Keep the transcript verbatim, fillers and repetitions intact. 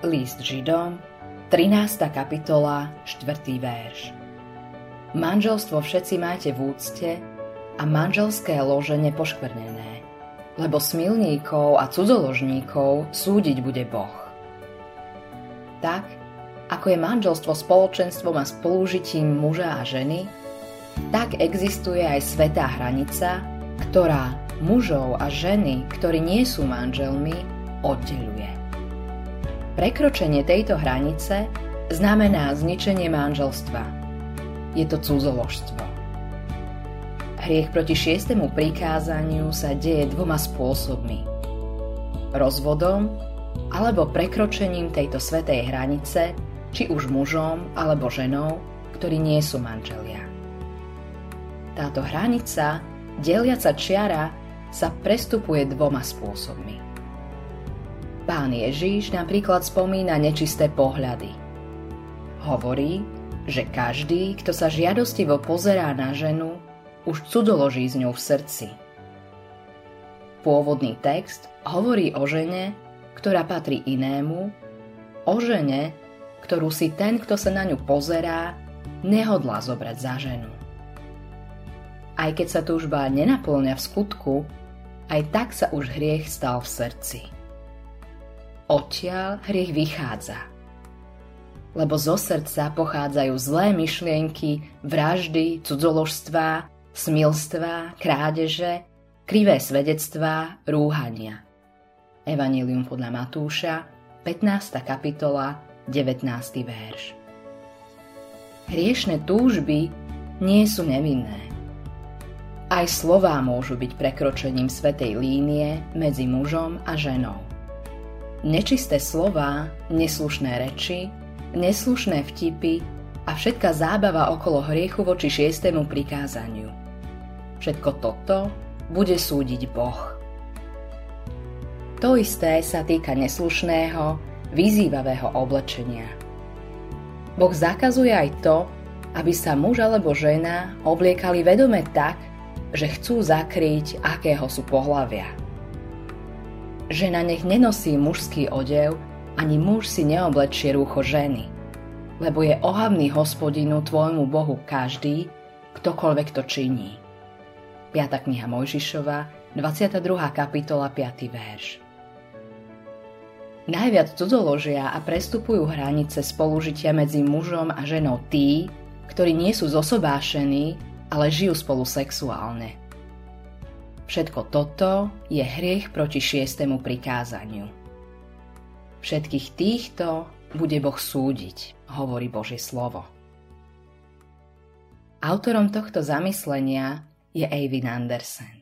List Židom, trinásta kapitola, štvrtý verš. Manželstvo všetci máte v úcte a manželské lože nepoškvrnené, lebo smilníkov a cudzoložníkov súdiť bude Boh. Tak, ako je manželstvo spoločenstvom a spolúžitím muža a ženy, tak existuje aj svätá hranica, ktorá mužov a ženy, ktorí nie sú manželmi, oddeľuje. Prekročenie tejto hranice znamená zničenie manželstva. Je to cudzoložstvo. Hriech proti šiestému prikázaniu sa deje dvoma spôsobmi. Rozvodom alebo prekročením tejto svätej hranice, či už mužom alebo ženou, ktorí nie sú manželia. Táto hranica, deliaca čiara, sa prestupuje dvoma spôsobmi. Pán Ježiš napríklad spomína nečisté pohľady. Hovorí, že každý, kto sa žiadostivo pozerá na ženu, už cudzoloží s ňou v srdci. Pôvodný text hovorí o žene, ktorá patrí inému, o žene, ktorú si ten, kto sa na ňu pozerá, nehodlá zobrať za ženu. Aj keď sa túžba nenapĺňa v skutku, aj tak sa už hriech stal v srdci. Odtiaľ hriech vychádza. Lebo zo srdca pochádzajú zlé myšlienky, vraždy, cudzoložstvá, smilstvá, krádeže, krivé svedectvá, rúhania. Evanjelium podľa Matúša, pätnásta kapitola, devätnásty verš. Hriešne túžby nie sú nevinné. Aj slová môžu byť prekročením svätej línie medzi mužom a ženou. Nečisté slová, neslušné reči, neslušné vtipy a všetká zábava okolo hriechu voči šiestému prikázaniu. Všetko toto bude súdiť Boh. To isté sa týka neslušného, vyzývavého oblečenia. Boh zakazuje aj to, aby sa muž alebo žena obliekali vedome tak, že chcú zakryť, akého sú pohlavia. Žena nech nenosí mužský odev, ani muž si neoblečie rúcho ženy, lebo je ohavný Hospodinu tvojmu Bohu každý, ktokoľvek to činí. piata kniha Mojžišova, dvadsiata druhá kapitola, piaty verš. Najviac cudzoložia a prestupujú hranice spolužitia medzi mužom a ženou tí, ktorí nie sú zosobášení, ale žijú spolu sexuálne. Všetko toto je hriech proti šiestému prikázaniu. Všetkých týchto bude Boh súdiť, hovorí Božie slovo. Autorom tohto zamyslenia je Eivind Andersen.